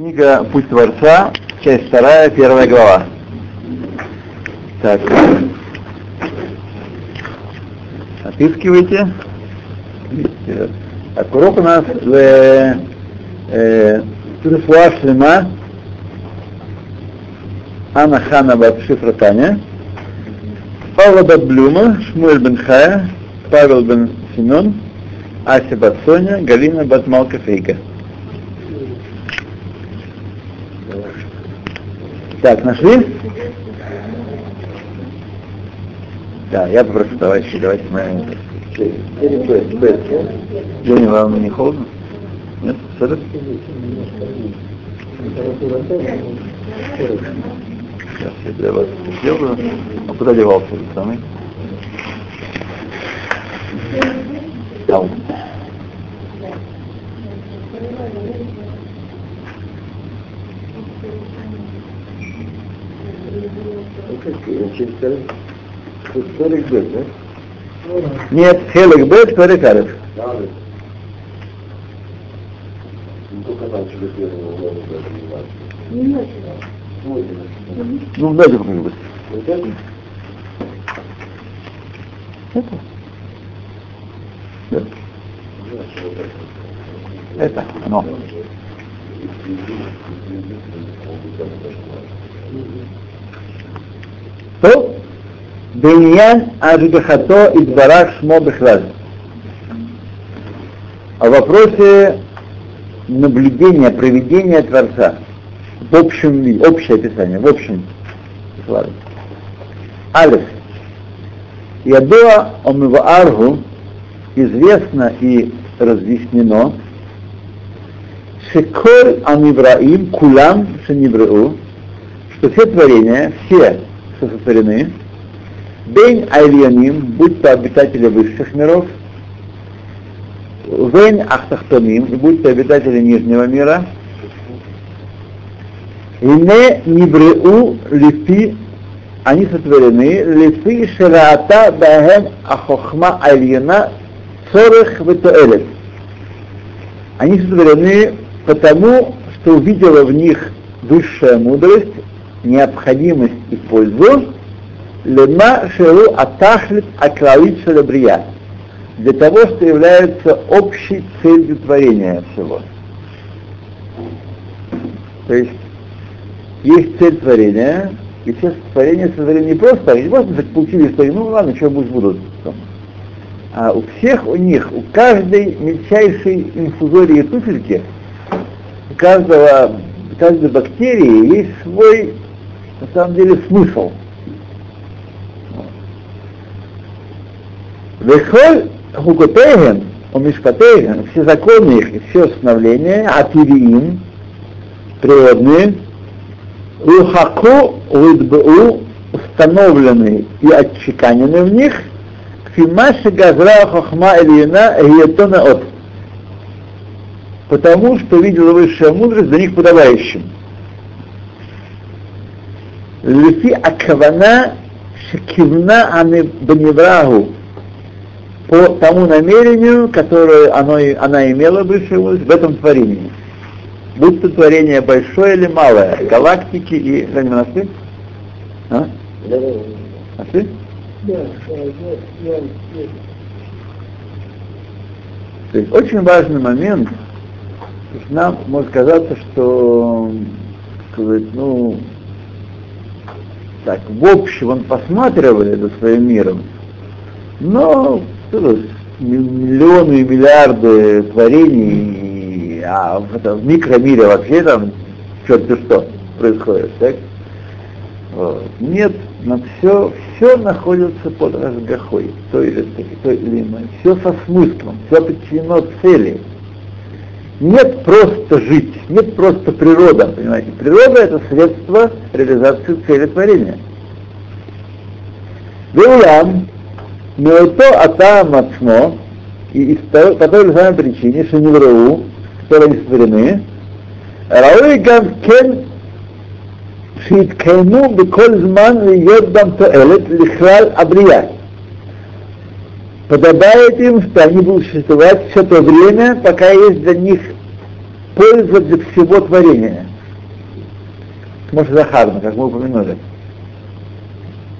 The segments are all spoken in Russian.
Книга «Путь Творца», часть 2, 1 глава. Так, отыскивайте. Так, урок у нас Турфуа Шлима, Анна Хана Бат Шифра Таня, Павел Бат Блюма, Шмуэль Бен Хая, Павел Бен Семен, Ася Бат Соня, Галина Бат Малко Фейга. Так, нашли? Да, я попрошу, товарищи, давайте мы... Женя, вам не холодно? Нет? Садись? Сейчас я для вас сделаю. А куда девался этот самый? Там. Нет, хелек бет, хелек алеф. Ну, дайте как-нибудь. Это? Но. То Беньян Ажгахато и Дбарах Шмо Бехлад. О вопросе наблюдения, проведения Творца в общем виде, общее описание, в общем. Алиф. Ядоа омивааргу, известно и разъяснено, шеколь анивраим кулам шенивреу, что все творения, все что сотворены, бейн айльяним, будь то обитатели высших миров, вейн ахтахтоним, и будь то обитатели нижнего мира, и не нибреу лифи, они сотворены, лифи шираата баэм ахохма айльяна цорых вэтуэлет. Они сотворены потому, что увидела в них высшая мудрость, необходимость и пользу лема шеру атахлит аклалит шалабрия, для того, что является общей целью творения всего. То есть есть цель творения, и все творения сотворены не просто, они просто так получили, что ну ладно, что-нибудь будут там. А у всех у них, у каждой мельчайшей инфузории туфельки, у каждой бактерии есть свой, на самом деле, смысл. Вехоль хукотейген, омишкотейген, все законы их и все установления, ативиим, природные, лухаку лидбу, установлены и отчеканены в них, фимаши газра хохма элина гиетона от. Потому что видела высшая мудрость за них подавающим. Лифи акавана шикивна аны бневрагу, по тому намерению, которое она имела высшая мудрость в этом творении. Будь то творение большое или малое, галактики и... Женя, нашли? А? Нашли? То есть очень важный момент. Нам может казаться, что, сказать, ну, так, в общем он посматривает за своим миром, но миллионы и миллиарды творений, а в микромире вообще там черт-то что происходит, так? Вот. Нет, на все находится под ажгахой, той или иной, все со смыслом, все подчинено цели. Нет просто жить, нет просто природа, понимаете? Природа — это средство реализации цели творения. Веулам, меото атаам ацмо, и по той же самой причине, что неврау, которые не створены, рауи гам кен шииткайну беколь зман льёддам тоэлет лихраль абрия. Подобает им, что они будут существовать все то время, пока есть для них польза для всего творения. Может, Захарна, как мы упомянули.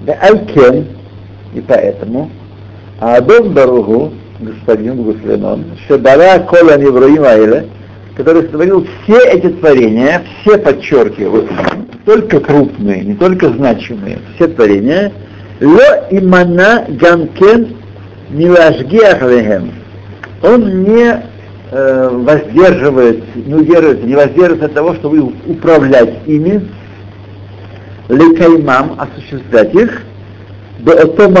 Да Алькен, и поэтому, Адон Баругу, господин Благословен, Шебара Кола Невроим Айла, который сотворил все эти творения, все, подчеркиваю, не только крупные, не только значимые, все творения, Ло Имана Ганкен Милашги Ахвехем. Он не воздерживается, не удерживается, не воздерживается от того, чтобы управлять ими, лекаймам, осуществлять их, в том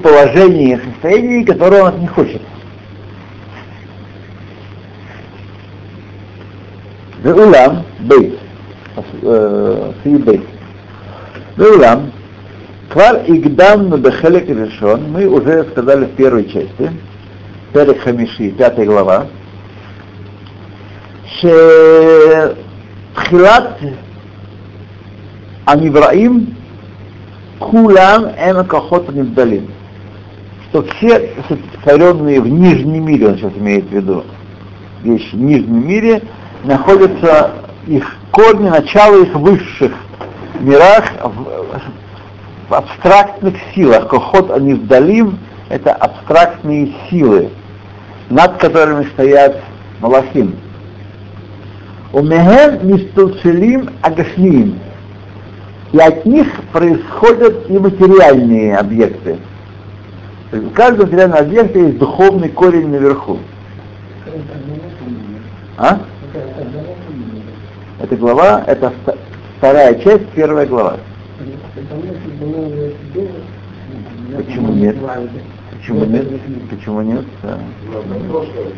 положении и состоянии, которого он не хочет. Улам, бейт, бейт. Улам, Квар Игдам Нудахелек решен, мы уже сказали в первой части, Перек Хамиши, 5 глава, что Хилат Анивраим Кулам Эмакахот Нибдалим, что все сотворенные в нижнем мире, он сейчас имеет в виду, вещи в нижнем мире, находятся их корни, начало их высших мирах, в абстрактных силах. Кохот анивдалим — это абстрактные силы, над которыми стоят малахим. Умехэм мистуцелим агашлиим. И от них происходят и материальные объекты. У каждого материального объекта есть духовный корень наверху. А? Это глава, это вторая часть, первая глава. Почему нет? Почему нет? Почему нет? Да.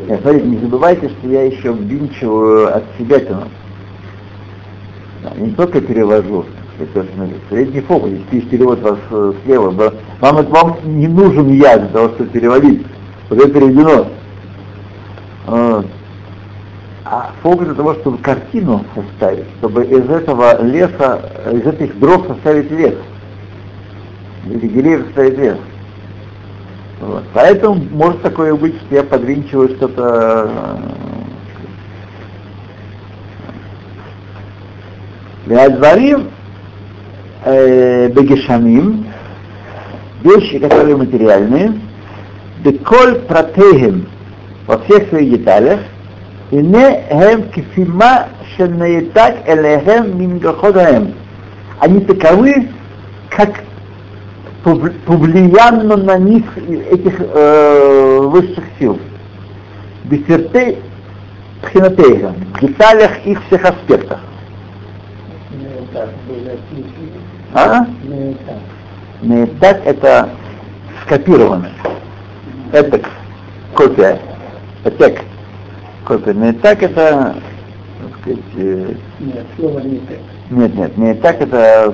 Нет, смотрите, не забывайте, что я еще вбинчиваю от себя тяну. Не только перевожу, это средний фокус, если перевод вас слева, вам не нужен я для того, чтобы переводить, уже переведено. А фокус для того, чтобы картину составить, чтобы из этого леса, из этих дров составить лес, или деревьев составить лес. Вот. Поэтому может такое быть, что я подвинчиваю что-то. Веадварим бегешамим, вещи, которые материальные, деколь протегем во всех своих деталях, и не хэм кифима шеннаетак элэхэм мингаходаэм. Они таковы, как повлияно на них этих высших сил. Бисертей пхинотейга, в деталях их всех аспектах. А? Наэтак это скопировано. Это копия. Этек. Копия. Не так это, так сказать, нет, слово не так. Нет, нет, не так это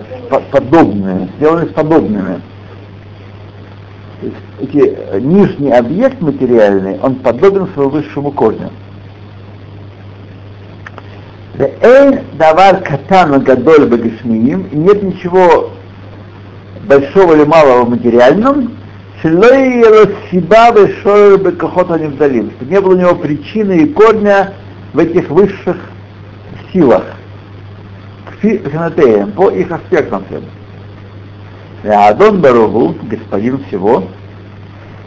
подобные, сделаны с подобными. То есть, эти, нижний объект материальный, он подобен своему высшему корню. Эй, давар катана гадоль багашминим, нет ничего большого или малого в материальном. Не было у него причины и корня в этих высших силах, по их аспектам всем. Адон Баругу, господин всего,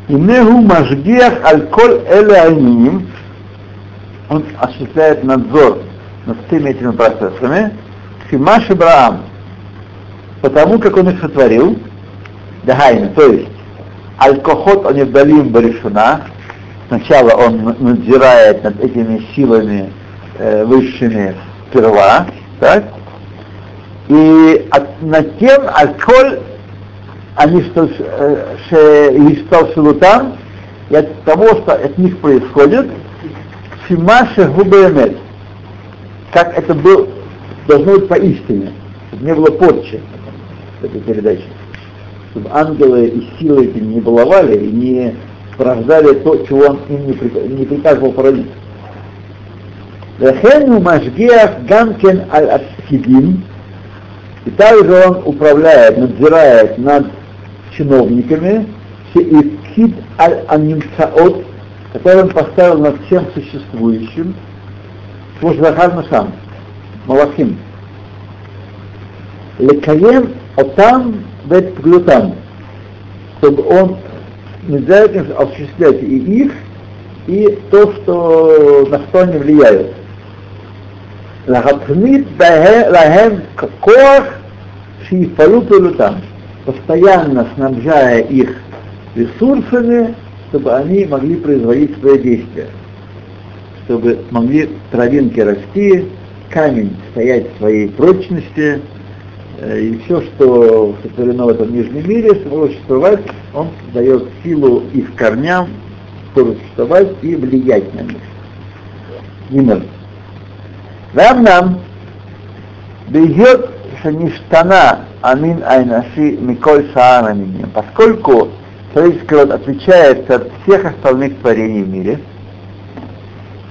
Инегу Машгиах Аль-Коль Эль-Айним, он осуществляет надзор над всеми этими процессами, Фимаш Ибраам, потому как он их сотворил, Дагайна, то есть, Аль-Кохот Аневдалим Баришуна, сначала он надзирает над этими силами высшими сперва, так? И над тем Аль-Коль Анистал Шилутан, и от того, что от них происходит, Фимаши Губаемет, как это было, должно быть поистине, чтобы не было порчи в этой передаче, чтобы ангелы и силы эти не баловали и не порождали то, чего он им не приказывал породить. Лехену Машгеах Ганкен Аль-Асхидим, и также он управляет, надзирает над чиновниками, Шеифхид Аль-Анимсаот, который он поставил над всем существующим, Мушбахар Машам, Малахим. Лекаем отам вет глютам, чтобы он не дает им осуществлять и их, и то, что на что они влияют. Лахатмит лахем коах шифалут глютам, постоянно снабжая их ресурсами, чтобы они могли производить свои действия, чтобы могли травинки расти, камень стоять в своей прочности, и все, что сотворено в этом нижнем мире, чтобы существовать, он дает силу их корням, чтобы существовать и влиять на них. Именно. Вам нам дойдет шаништана амин айнаши миколь шаан аминим, поскольку человеческий род отличается от всех остальных творений в мире,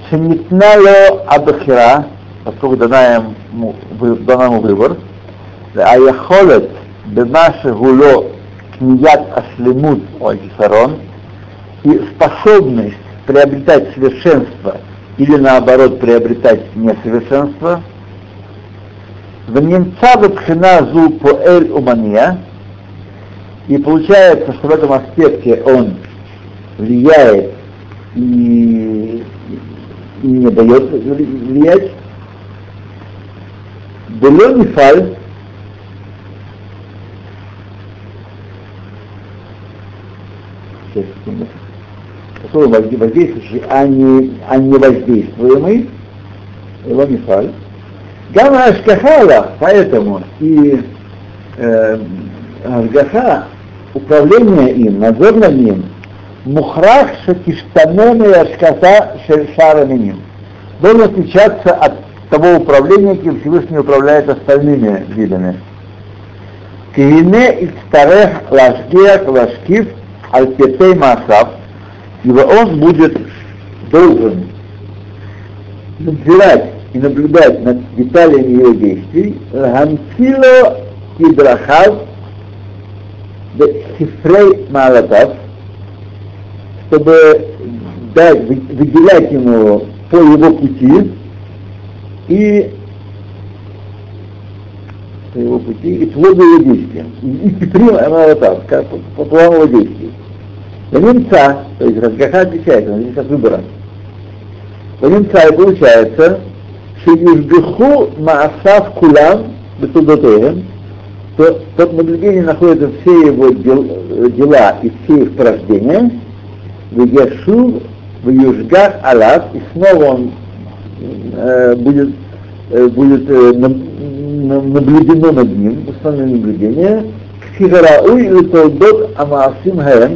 шанитна ло абхира, поскольку дана ему выбор, והיכולת במה שהוא לא קניית השלמות או הכיסרון и способность приобретать совершенство или наоборот приобретать несовершенство, ונמצא בבחינה זו פועל ומניע, и получается, что в этом аспекте он влияет и не дает влиять. ולא נפעל который воздействующий, а не воздействуемый, его не фаль. Гамма Ашкахала, поэтому и Ашгаха, управление им, надзор над ним, мухрах шатиштаном и ашкаса шаршараменим, должен отличаться от того управления, которым Всевышний управляет остальными видами. Киене и старех лашгеак лашкив Аль-Петей Маасав, ибо он будет должен надзирать и наблюдать над деталями его действий, Гамсило Идрахав Сифрей Маалатав, чтобы дать, выделять ему по его пути и плоды его действия, и Киприм Маалатав, по плану его действий. Ванинца, то есть Разгаха отвечает, он здесь от выбора. Ванинца и получается, что Южбиху Маасав Кулям Бетудотеем, то под наблюдением находятся все его дела и все их порождения, в Яшу, в Южгах Алас, и снова он будет наблюдено над ним, основное наблюдение, Ксигарауй и Толдот Амаасим Хаэм,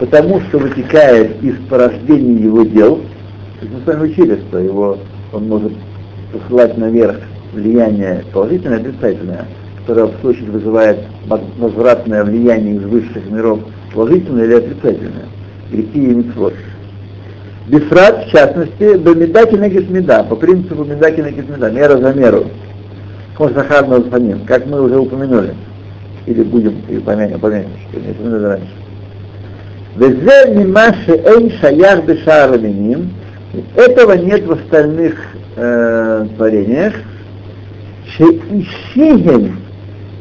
потому что вытекает из порождения его дел. Мы с вами учили, что он может посылать наверх влияние положительное и отрицательное, которое в случае вызывает возвратное влияние из высших миров, положительное или отрицательное, грехи и митцвот. Бифрат, в частности, бамидаки негис меда, по принципу медаки негис меда, мера за меру, как мы уже упомянули, или будем и помянем, что не упомянули раньше. Везе мимаши эйн шаях бешар аминим. Этого нет в остальных творениях. Шеищиген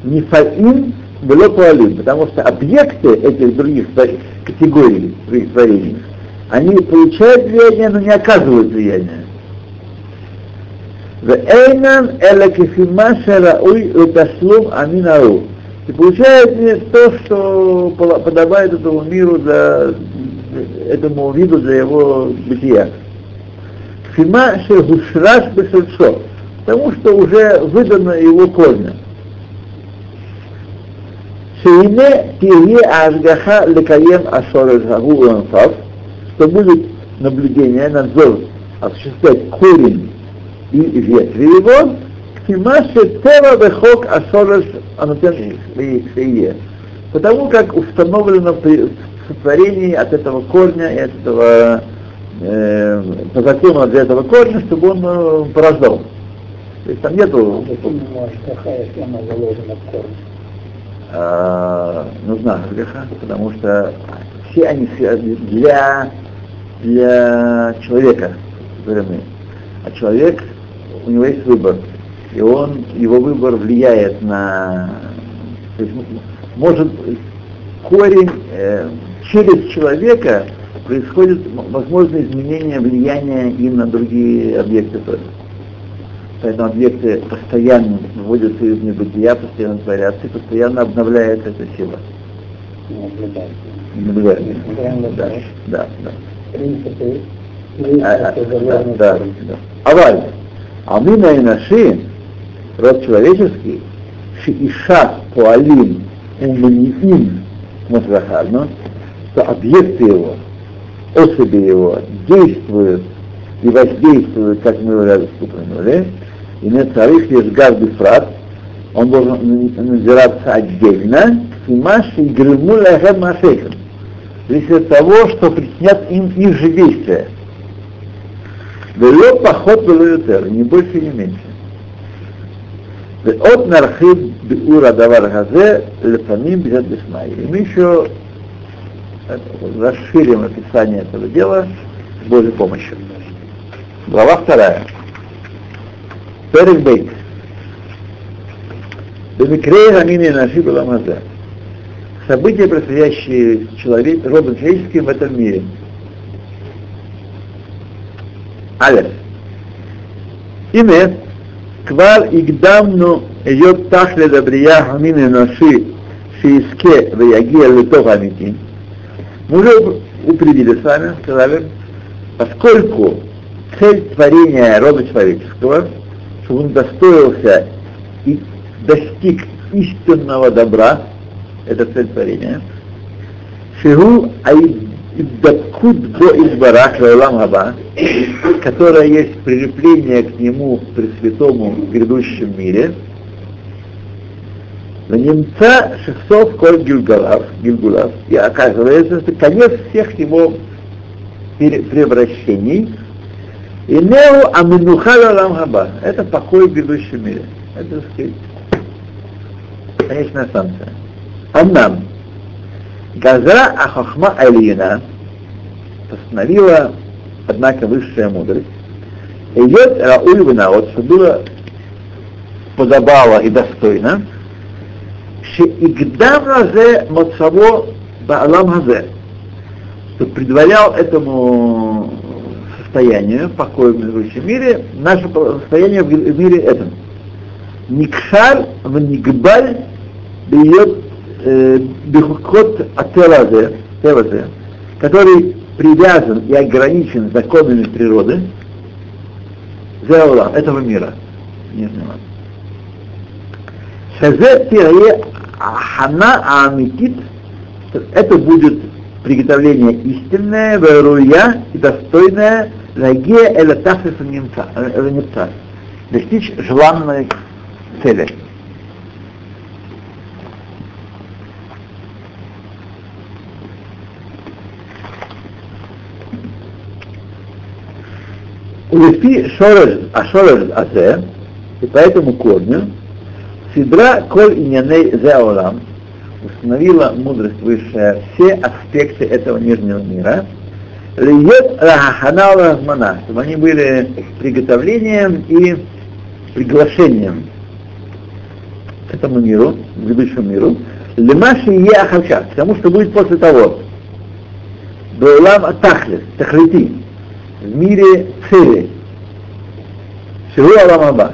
нефаим было пуалим. Потому что объекты этих других категорий, других творений, они получают влияние, но не оказывают влияния. Вэйнан эла кефима шарауй утаслум аминау. И получается то, что подобает этому миру, этому виду для его бытия. Фима шегушраш бешельшо, потому что уже выдано его корня. Шеине тие ажгаха лекаем ашореш гагу ланфав, что будет наблюдение, надзор осуществлять корень и ветви его, потому как установлено при сотворении от этого корня и от этого по закону для этого корня, чтобы он порождал. То есть там нету. Почему Ашгаха и Шлема заложена в корне? Нужна Ашгаха, потому что все они для для человека определенные. А человек, у него есть выбор. И он, его выбор влияет на... То есть, может, корень, через человека происходит возможное изменение влияния и на другие объекты тоже. Поэтому объекты постоянно выводятся из небытия, постоянно творятся, и постоянно обновляет эта сила. Наблюдается. Да. Принципы. Да. Аваль. А мы на инаши, род человеческий, шиишат поалим умниим мазрахарно, что объекты его, особи его действуют и воздействуют, как мы уже упомянули, и на царых есть гарды фрат, он должен назираться отдельно, и маши и грынули ажад машейком, зависит от того, что приснят им их же действия. Вело поход велоютер, не больше, не меньше. От нархиб биура давар газе лефаним бизад бисмай. И мы еще расширим описание этого дела с Божьей помощью. Глава 2. Перек бейт. Бемикрей рамины наши баламазе. События, происходящие с родом человеческим в этом мире. Алеф. Имя Квар Игдамну Йод Тахле Добрия Хамины Ноши Шииске Ваягия Литов Амити. Мы уже упредили с вами, сказали, поскольку цель творения рода человеческого, чтобы он достоился и достиг истинного добра, это цель творения, Шигу Айддакуд Бо Избарах Лаулам Хаба, которое есть прилепление к нему в пресвятому грядущем мире, на немца шехсов коль гильгулав, и оказывается, это конец всех его превращений, и неу аминухала ламхаба, это покой в грядущем мире, это, так сказать, конечная станция. Аннам, газра ахахма алина, постановила однако высшая мудрость. И вот Рауль Винаот, что было подобало и достойно, что игдам разе мацаво баалам хазе, что предварял этому состоянию, покою в мирущем мире, наше состояние в мире этом. Никшар в нигбаль бьет бихукот ателазе, который привязан и ограничен законами природы этого мира. Не знаю. Шазе пирае ахана аамитит, это будет приготовление истинное, веруя и достойное лаге элатафиса немца, достичь желанной цели. Улефи шораж азе, и по этому корню, сидра коль иняней зеолам, установила мудрость высшая все аспекты этого нижнего мира, льет рахаханала размана, чтобы они были приготовлением и приглашением к этому миру, к ведущему миру, лимаши е ахавча, потому что будет после того, беолам тахлес, тахлити, в мире цели, всего Алам Аба,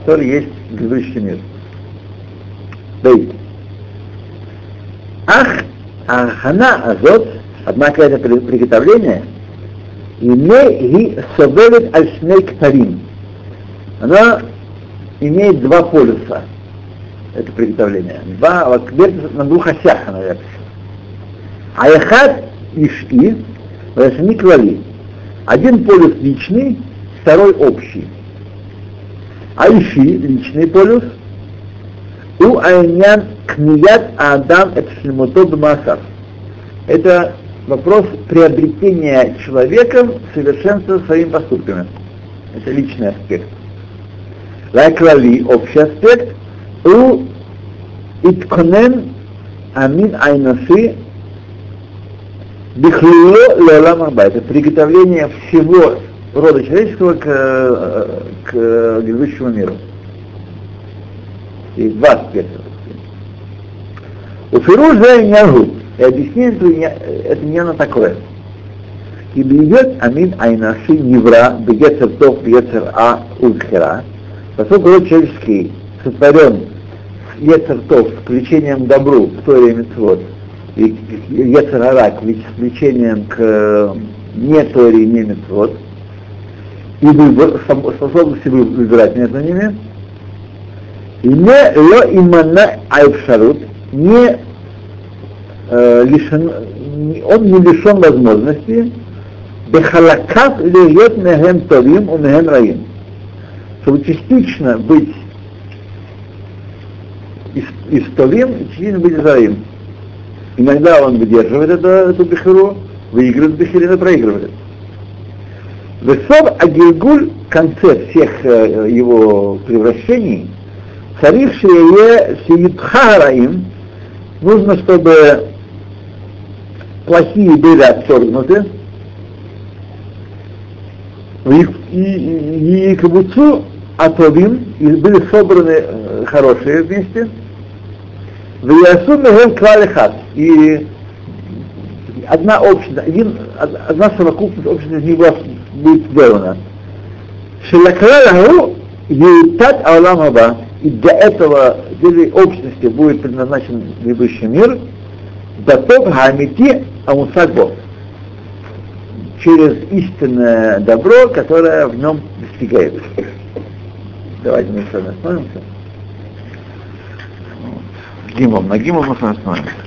который есть грядущий мир. Бейт. Ах, ахана азот, однако это приготовление, имей и соберет альшнейк тарин. Оно имеет два полюса, это приготовление. Два, на двух осях, наверное. Аяхат ишки, вешни клали. Один полюс личный, второй общий. Айши, личный полюс, у айнян кният адам эпсилмото бмасар. Это вопрос приобретения человеком совершенства своими поступками. Это личный аспект. Лайклали, общий аспект, у итконен амин айнаши Бихлило леолам аба. Это приготовление всего рода человеческого к грядущему миру. Есть два аспекта. У Фиружа и Нягу. И объяснение это не оно такое. И бьет амин айнаши невра, бьет сертов, бьет сер а ульхера. Поскольку род человеческий сотворен с ецертов, с включением к добру, к Торе и Мицвот, и ецер ара, с включением к не Торе и не Мицвот, и способности выбирать между ними, и не ло имана айфшарут, не лишен, он не лишен возможности бехалакав льет мегем товим у мегем раим, чтобы частично быть из товим и частично быть из раим. Иногда он выдерживает эту бехеру, выигрывает бехерин и проигрывает. Весов агильгуль, концепт всех его превращений, царившие сиитха раим, нужно, чтобы плохие были отторгнуты, и кабуцу атовим, и были собраны хорошие вместе, в Иосуме Гэм Клалихат, и одна община, одна совокупность общества из них будет сделана. Шелакралаху Еутат Аулам Аба, и для этого, для этой общности будет предназначен грядущий мир, Датов Хамити Амусагбо, через истинное добро, которое в нем достигается. Давайте мы с вами остановимся. Гимом, на гимом мы с вами остановимся.